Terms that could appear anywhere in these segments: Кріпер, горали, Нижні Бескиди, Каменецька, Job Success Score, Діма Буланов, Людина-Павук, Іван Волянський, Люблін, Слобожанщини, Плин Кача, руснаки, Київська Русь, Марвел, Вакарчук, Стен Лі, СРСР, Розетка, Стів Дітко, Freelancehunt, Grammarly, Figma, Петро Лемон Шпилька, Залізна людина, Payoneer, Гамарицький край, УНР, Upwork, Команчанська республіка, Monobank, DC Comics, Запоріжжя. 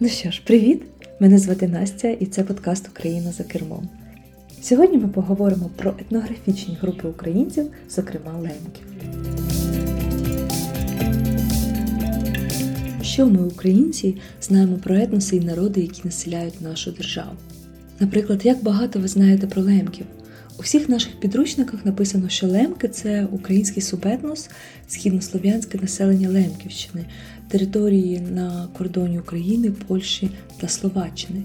Ну що ж, привіт! Мене звати Настя і це подкаст «Україна за кермом». Сьогодні ми поговоримо про етнографічні групи українців, зокрема лемків. Що ми, українці, знаємо про етноси і народи, які населяють нашу державу? Наприклад, як багато ви знаєте про лемків? У всіх наших підручниках написано, що лемки – це український субетнос, східнослов'янське населення Лемківщини, території на кордоні України, Польщі та Словаччини.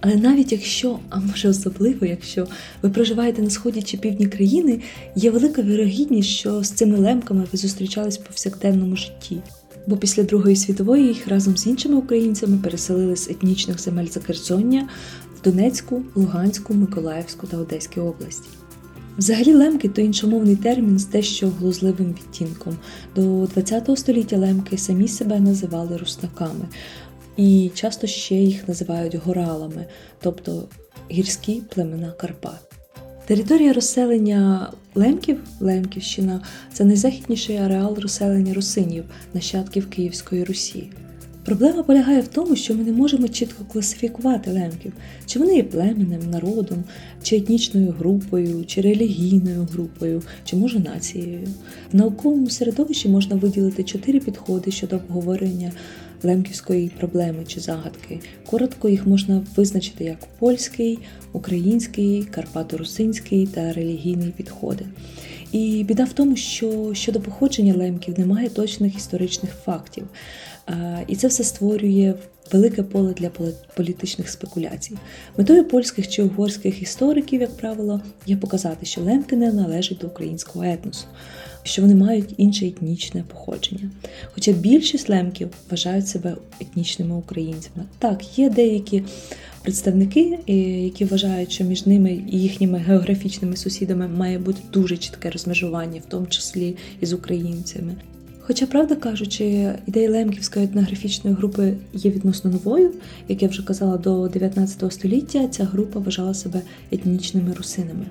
Але навіть якщо, а може особливо, якщо ви проживаєте на сході чи півдні країни, є велика вірогідність, що з цими лемками ви зустрічались в повсякденному житті. Бо після Другої світової їх разом з іншими українцями переселили з етнічних земель Закерзоння в Донецьку, Луганську, Миколаївську та Одеській області. Взагалі лемки – то іншомовний термін з дещо глузливим відтінком. До ХХ століття лемки самі себе називали руснаками, і часто ще їх називають горалами, тобто гірські племена Карпат. Територія розселення лемків, Лемківщина, це найзахідніший ареал розселення русинів, нащадків Київської Русі. Проблема полягає в тому, що ми не можемо чітко класифікувати лемків, чи вони є племенем, народом, чи етнічною групою, чи релігійною групою, чи може нацією. В науковому середовищі можна виділити 4 підходи щодо обговорення лемківської проблеми чи загадки. Коротко їх можна визначити як польський, український, карпато-русинський та релігійний підходи. І біда в тому, що щодо походження лемків немає точних історичних фактів. І це все створює велике поле для політичних спекуляцій. Метою польських чи угорських істориків, як правило, є показати, що лемки не належать до українського етносу, що вони мають інше етнічне походження. Хоча більшість лемків вважають себе етнічними українцями. Так, є деякі представники, які вважають, що між ними і їхніми географічними сусідами має бути дуже чітке розмежування, в тому числі і з українцями. Хоча, правда кажучи, ідея лемківської етнографічної групи є відносно новою, як я вже казала, до 19 століття ця група вважала себе етнічними русинами.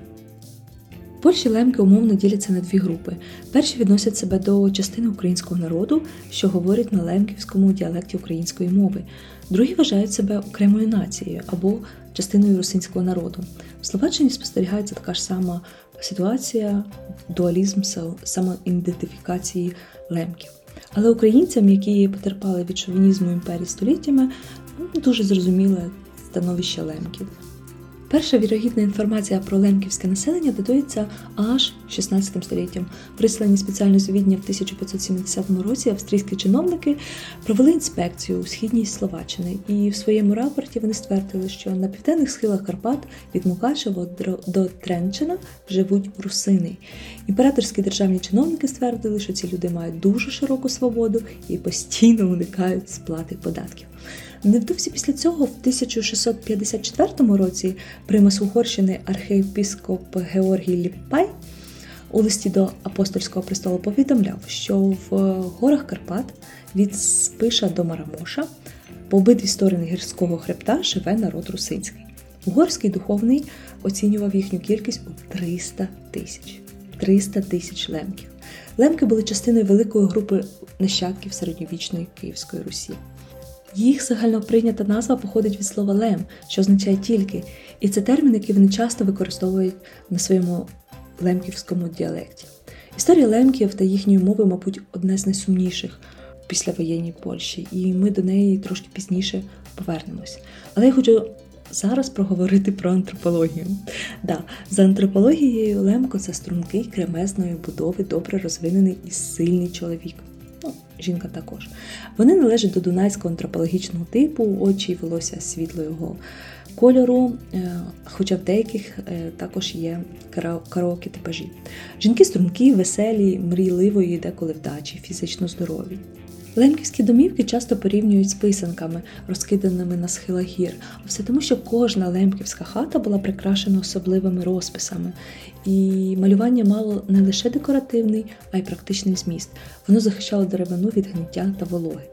В Польщі лемки умовно діляться на 2 групи. Перші відносять себе до частини українського народу, що говорить на лемківському діалекті української мови. Другі вважають себе окремою нацією або частиною русинського народу. В Словаччині спостерігається така ж сама ситуація, дуалізм самоідентифікації лемків. Але українцям, які потерпали від шовінізму імперії століттями, дуже зрозуміле становище лемків. Перша вірогідна інформація про лемківське населення датується аж 16 століттям. Прислані спеціально з Відня в 1570 році австрійські чиновники провели інспекцію у східній Словаччині. І в своєму рапорті вони ствердили, що на південних схилах Карпат від Мукачева до Тренчина живуть русини. Імператорські державні чиновники ствердили, що ці люди мають дуже широку свободу і постійно уникають сплати податків. Невдовзі після цього, в 1654 році, примас Угорщини архієпископ Георгій Ліппай у листі до апостольського престолу повідомляв, що в горах Карпат від Спиша до Марамоша по обидві сторони гірського хребта живе народ русинський. Угорський духовний оцінював їхню кількість у 300 тисяч лемків. Лемки були частиною великої групи нащадків середньовічної Київської Русі. Їх загальноприйнята назва походить від слова «лем», що означає «тільки», і це термін, який вони часто використовують на своєму лемківському діалекті. Історія лемків та їхньої мови, мабуть, одна з найсумніших в післявоєнній Польщі, і ми до неї трошки пізніше повернемось. Але я хочу зараз проговорити про антропологію. За антропологією лемко – це стрункий, кремезної будови, добре розвинений і сильний чоловік. Жінка також. Вони належать до дунайського антропологічного типу, очі і волосся світлого кольору, хоча в деяких також є караокі типажі. Жінки стрункі, веселі, мрійливої, деколи вдачі, фізично здорові. Лемківські домівки часто порівнюють з писанками, розкиданими на схилах гір. Все тому, що кожна лемківська хата була прикрашена особливими розписами. І малювання мало не лише декоративний, а й практичний зміст. Воно захищало деревину від гниття та вологи.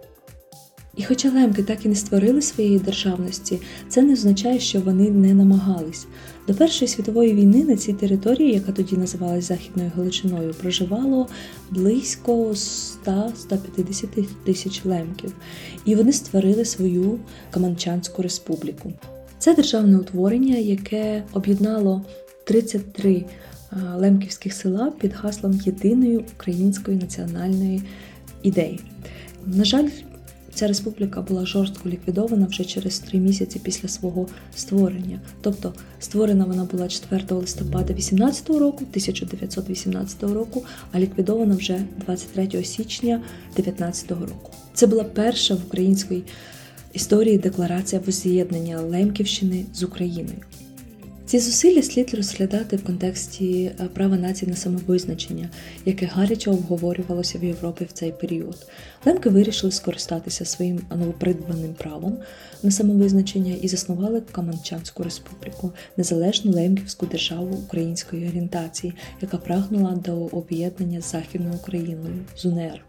І хоча лемки так і не створили своєї державності, це не означає, що вони не намагались. До Першої світової війни на цій території, яка тоді називалась Західною Галичиною, проживало близько 100-150 тисяч лемків. І вони створили свою Команчанську республіку. Це державне утворення, яке об'єднало 33 лемківських села під гаслом єдиної української національної ідеї. На жаль, ця республіка була жорстко ліквідована вже через 3 місяці після свого створення. Тобто створена вона була 4 листопада 1918 року, а ліквідована вже 23 січня 19 року. Це була перша в українській історії декларація возз'єднання Лемківщини з Україною. Ці зусилля слід розглядати в контексті права націй на самовизначення, яке гаряче обговорювалося в Європі в цей період. Лемки вирішили скористатися своїм новопридбаним правом на самовизначення і заснували Каменчанську республіку, незалежну лемківську державу української орієнтації, яка прагнула до об'єднання з Західною Україною, з УНР.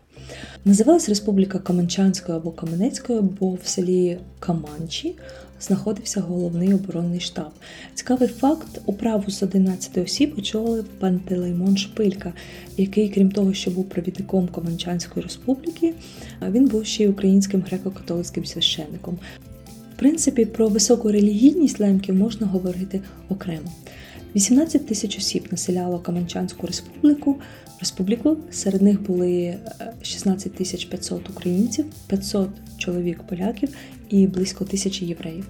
Називалась республіка Каменчанською або Каменецькою, бо в селі Каманчі знаходився головний оборонний штаб. Цікавий факт, управу з 11 осіб очолив Петро Лемон Шпилька, який, крім того, що був провідником Команчанської республіки, він був ще й українським греко-католицьким священником. В принципі, про високу релігійність лемків можна говорити окремо. 18 тисяч осіб населяло Каменчанську республіку. Серед них були 16 тисяч 500 українців, 500 чоловік поляків і близько 1000 євреїв.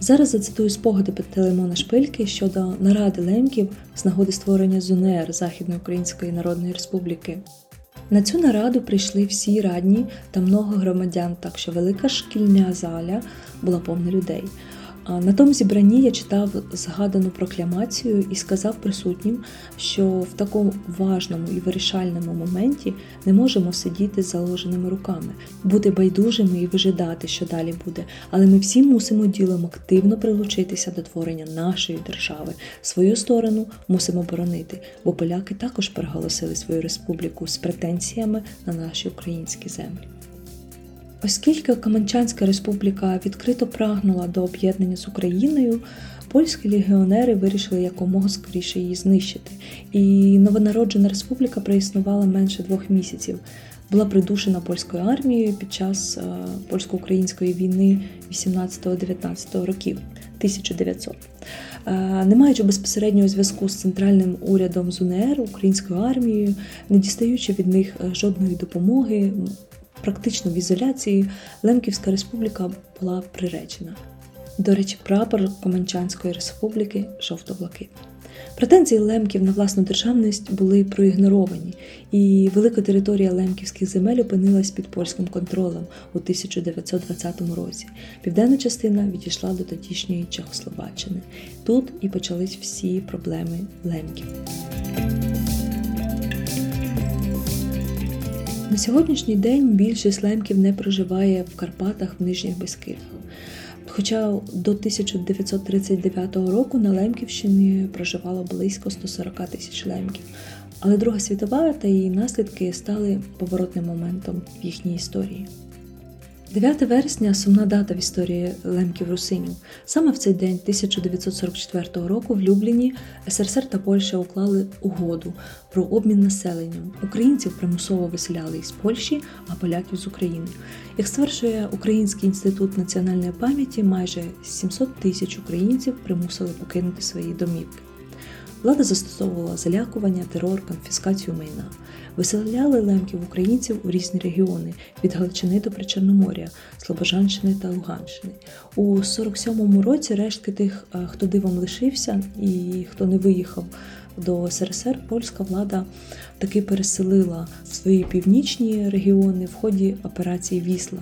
Зараз зацитую спогади Петра Лемона Шпильки щодо наради лемків з нагоди створення ЗУНР Західноукраїнської народної республіки. На цю нараду прийшли всі радні та много громадян, так що велика шкільна зала була повна людей. На тому зібранні я читав згадану прокламацію і сказав присутнім, що в такому важному і вирішальному моменті не можемо сидіти з заложеними руками, бути байдужими і вижидати, що далі буде, але ми всі мусимо ділом активно прилучитися до творення нашої держави. Свою сторону мусимо боронити, бо поляки також проголосили свою республіку з претензіями на наші українські землі. Оскільки Каменчанська республіка відкрито прагнула до об'єднання з Україною, польські легіонери вирішили якомога скоріше її знищити. І новонароджена республіка проіснувала менше 2 місяців. Була придушена польською армією під час польсько-української війни 18-19 років. 1900. Не маючи безпосереднього зв'язку з центральним урядом з УНР, українською армією, не дістаючи від них жодної допомоги, практично в ізоляції, Лемківська республіка була приречена. До речі, прапор Команчанської республіки – жовто-блакитний. Претензії лемків на власну державність були проігноровані, і велика територія лемківських земель опинилась під польським контролем у 1920 році. Південна частина відійшла до тодішньої Чехословаччини. Тут і почались всі проблеми лемків. На сьогоднішній день більшість лемків не проживає в Карпатах, в Нижніх Бескидах. Хоча до 1939 року на Лемківщині проживало близько 140 тисяч лемків. Але Друга світова та її наслідки стали поворотним моментом в їхній історії. 9 вересня – сумна дата в історії лемків-русинів. Саме в цей день 1944 року в Любліні СРСР та Польща уклали угоду про обмін населенням. Українців примусово виселяли із Польщі, а поляків – з України. Як стверджує Український інститут національної пам'яті, майже 700 тисяч українців примусили покинути свої домівки. Влада застосовувала залякування, терор, конфіскацію майна. Виселяли лемків-українців у різні регіони – від Галичини до Причорномор'я, Слобожанщини та Луганщини. У 1947 році рештки тих, хто дивом лишився і хто не виїхав до СРСР, польська влада таки переселила в свої північні регіони в ході операції Вісла.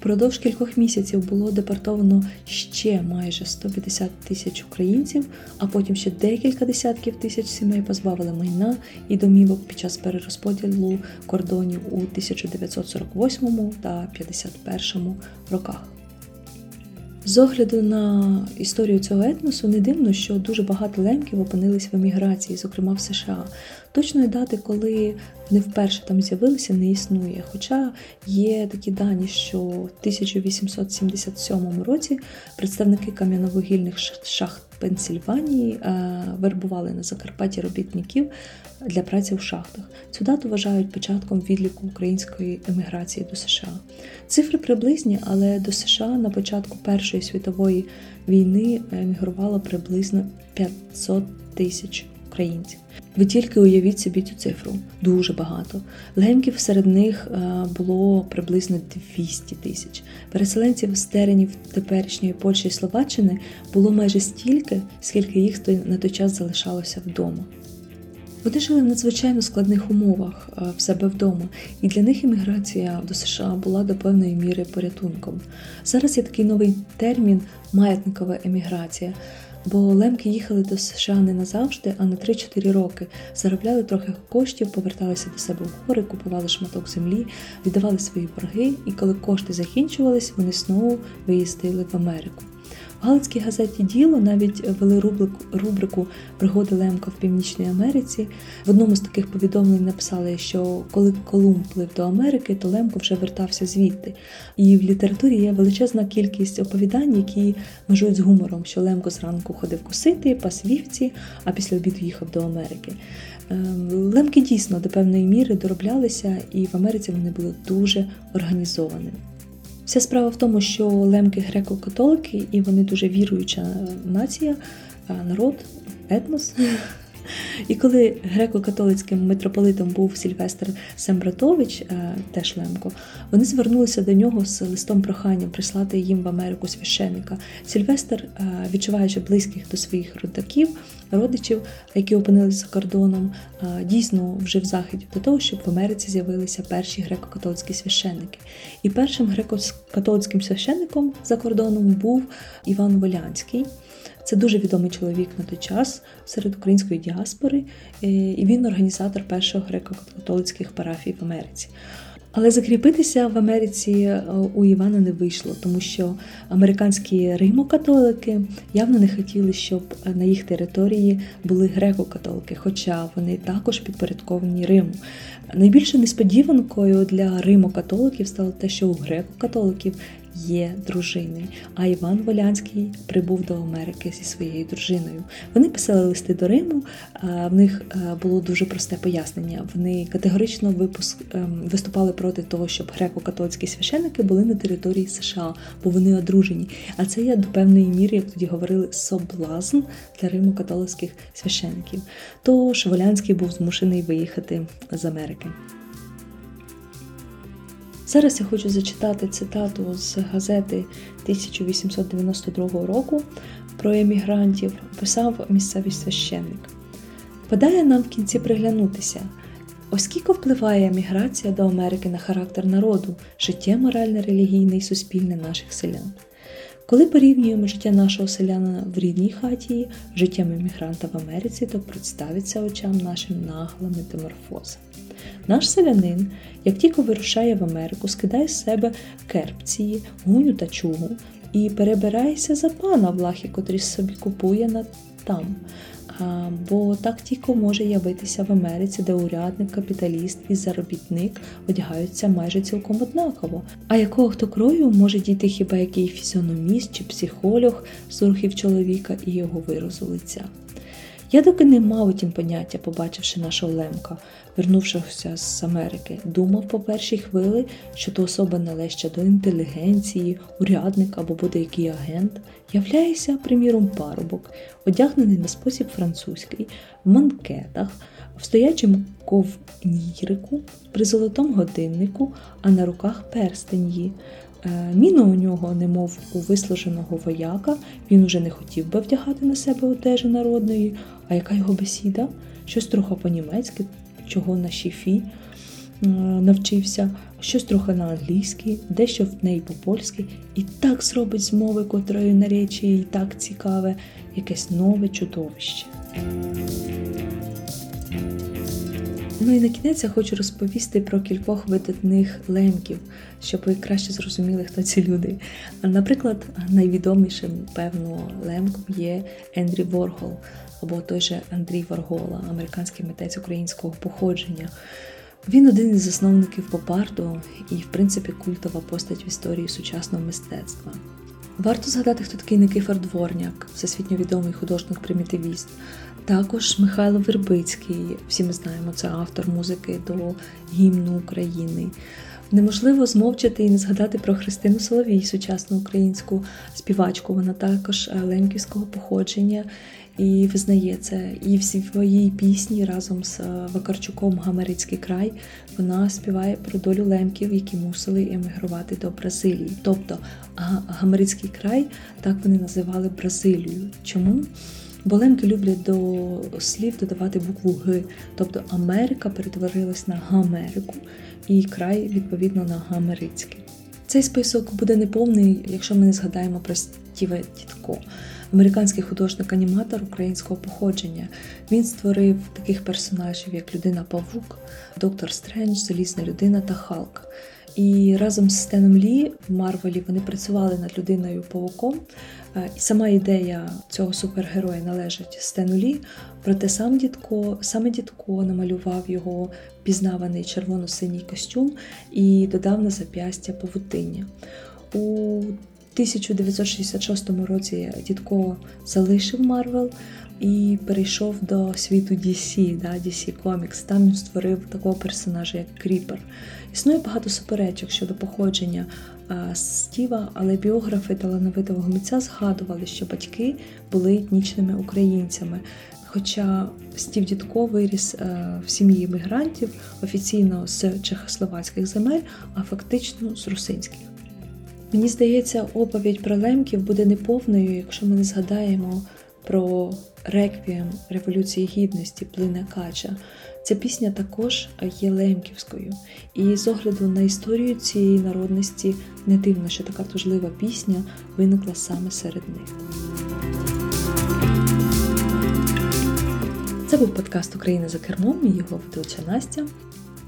Впродовж кількох місяців було депортовано ще майже 150 тисяч українців, а потім ще декілька десятків тисяч сімей позбавили майна і домівок під час перерозподілу кордонів у 1948 та 1951 роках. З огляду на історію цього етносу не дивно, що дуже багато лемків опинились в еміграції, зокрема в США. Точної дати, коли не вперше там з'явилися, не існує. Хоча є такі дані, що в 1877 році представники кам'яновугільних шахт Пенсільванії вербували на Закарпатті робітників для праці у шахтах. Цю дату вважають початком відліку української еміграції до США. Цифри приблизні, але до США на початку Першої світової війни емігрувало приблизно 500 тисяч українців. Ви тільки уявіть собі цю цифру. Дуже багато. Лемків серед них було приблизно 200 тисяч. Переселенців з теренів теперішньої Польщі і Словаччини було майже стільки, скільки їх на той час залишалося вдома. Вони жили в надзвичайно складних умовах в себе вдома, і для них імміграція до США була до певної міри порятунком. Зараз є такий новий термін «маятникова еміграція». Бо лемки їхали до США не назавжди, а на 3-4 роки. Заробляли трохи коштів, поверталися до себе в гори, купували шматок землі, віддавали свої борги, і коли кошти закінчувались, вони знову виїздили в Америку. В Галицькій газеті «Діло» навіть вели рубрику «Пригоди Лемка в Північній Америці». В одному з таких повідомлень написали, що коли Колумб плив до Америки, то Лемко вже вертався звідти. І в літературі є величезна кількість оповідань, які межують з гумором, що Лемко зранку ходив косити, пас вівці, а після обіду їхав до Америки. Лемки дійсно до певної міри дороблялися, і в Америці вони були дуже організованими. Вся справа в тому, що лемки греко-католики, і вони дуже віруюча нація, народ, етнос. І коли греко-католицьким митрополитом був Сільвестр Сембратович, теж лемко, вони звернулися до нього з листом проханням прислати їм в Америку священника. Сільвестр, відчуваючи близьких до своїх родичів, які опинилися за кордоном, дійсно вжив заходів до того, щоб в Америці з'явилися перші греко-католицькі священники. І першим греко-католицьким священником за кордоном був Іван Волянський. Це дуже відомий чоловік на той час серед української діаспори, і він організатор перших греко-католицьких парафій в Америці. Але закріпитися в Америці у Івана не вийшло, тому що американські римо-католики явно не хотіли, щоб на їх території були греко-католики, хоча вони також підпорядковані Риму. Найбільше несподіванкою для римо-католиків стало те, що у греко-католиків є дружини, а Іван Волянський прибув до Америки зі своєю дружиною. Вони писали листи до Риму, в них було дуже просте пояснення. Вони категорично виступали проти того, щоб греко-католицькі священники були на території США, бо вони одружені. А це є до певної міри, як тоді говорили, соблазн для римо-католицьких священників. Тож Волянський був змушений виїхати з Америки. Зараз я хочу зачитати цитату з газети 1892 року про емігрантів, писав місцевий священник. «Впадає нам в кінці приглянутися, оскільки впливає еміграція до Америки на характер народу, життя морально-релігійне і суспільне наших селян. Коли порівнюємо життя нашого селяна в рідній хаті з життям емігранта в Америці, то представиться очам нашим нагла метаморфоза. Наш селянин, як тільки вирушає в Америку, скидає з себе керпції, гуню та чугу і перебирається за пана влахи, котрі собі купує там. Бо так тільки може явитися в Америці, де урядник, капіталіст і заробітник одягаються майже цілком однаково. А якого хто крою може дійти хіба який фізіономіст чи психолог з рухів чоловіка і його виразу лиця? Я доки не мав утім поняття, побачивши нашого лемка, вернувшися з Америки, думав по першій хвилі, що то особа належча до інтелігенції, урядник або буде який агент, являється, приміром, парубок, одягнений на спосіб французький, в манкетах, в стоячому ковнірику, при золотому годиннику, а на руках перстень. Міна у нього, немов у вислуженого вояка, він уже не хотів би вдягати на себе одежі народної, а яка його бесіда? Щось трохи по-німецьки, чого на шіфі навчився, щось трохи на англійській, дещо в неї по-польськи, і так зробить з мови, котрою наречі, і так цікаве, якесь нове чудовище». Ну і на кінець я хочу розповісти про кількох видатних лемків, щоб ви краще зрозуміли, хто ці люди. Наприклад, найвідомішим, певно, лемком є Ендрі Ворхол, або той же Андрій Вархола, американський митець українського походження. Він один із засновників поп-арту і, в принципі, культова постать в історії сучасного мистецтва. Варто згадати, хто такий Никифор Дворняк, всесвітньо відомий художник-примітивіст. Також Михайло Вербицький, всі ми знаємо, це автор музики до гімну України. Неможливо змовчати і не згадати про Христину Соловій, сучасну українську співачку. Вона також лемківського походження і визнає це. І в своїй пісні разом з Вакарчуком «Гамарицький край» вона співає про долю лемків, які мусили емігрувати до Бразилії. Тобто Гамарицький край, так вони називали Бразилію. Чому? Бо лемки люблять до слів додавати букву «г», тобто Америка перетворилась на Гамерику і край, відповідно, на Гамарицький. Цей список буде неповний, якщо ми не згадаємо про Стіва Дітко, американський художник-аніматор українського походження. Він створив таких персонажів, як Людина-Павук, Доктор Стрендж, Залізна людина та Халк. І разом з Стеном Лі в Марвелі вони працювали над Людиною-Павуком. І сама ідея цього супергероя належить Стену Лі, проте саме Дітко намалював його пізнаваний червоно-синій костюм і додав на зап'ястя павутиння. У 1966 році Дітко залишив Марвел і перейшов до світу DC Comics. Там він створив такого персонажа, як Кріпер. Існує багато суперечок щодо походження Стіва, але біографи талановитого митця згадували, що батьки були етнічними українцями. Хоча Стів Дітко виріс в сім'ї мігрантів, офіційно з чехословацьких земель, а фактично з русинських. Мені здається, оповідь про лемків буде неповною, якщо ми не згадаємо про реквієм Революції Гідності Плина Кача. Ця пісня також є лемківською. І з огляду на історію цієї народності не дивно, що така тужлива пісня виникла саме серед них. Це був подкаст «Україна за кермом» і його ведуча Настя.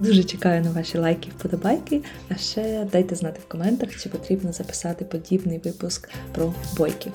Дуже чекаю на ваші лайки і вподобайки, а ще дайте знати в коментах, чи потрібно записати подібний випуск про бойків.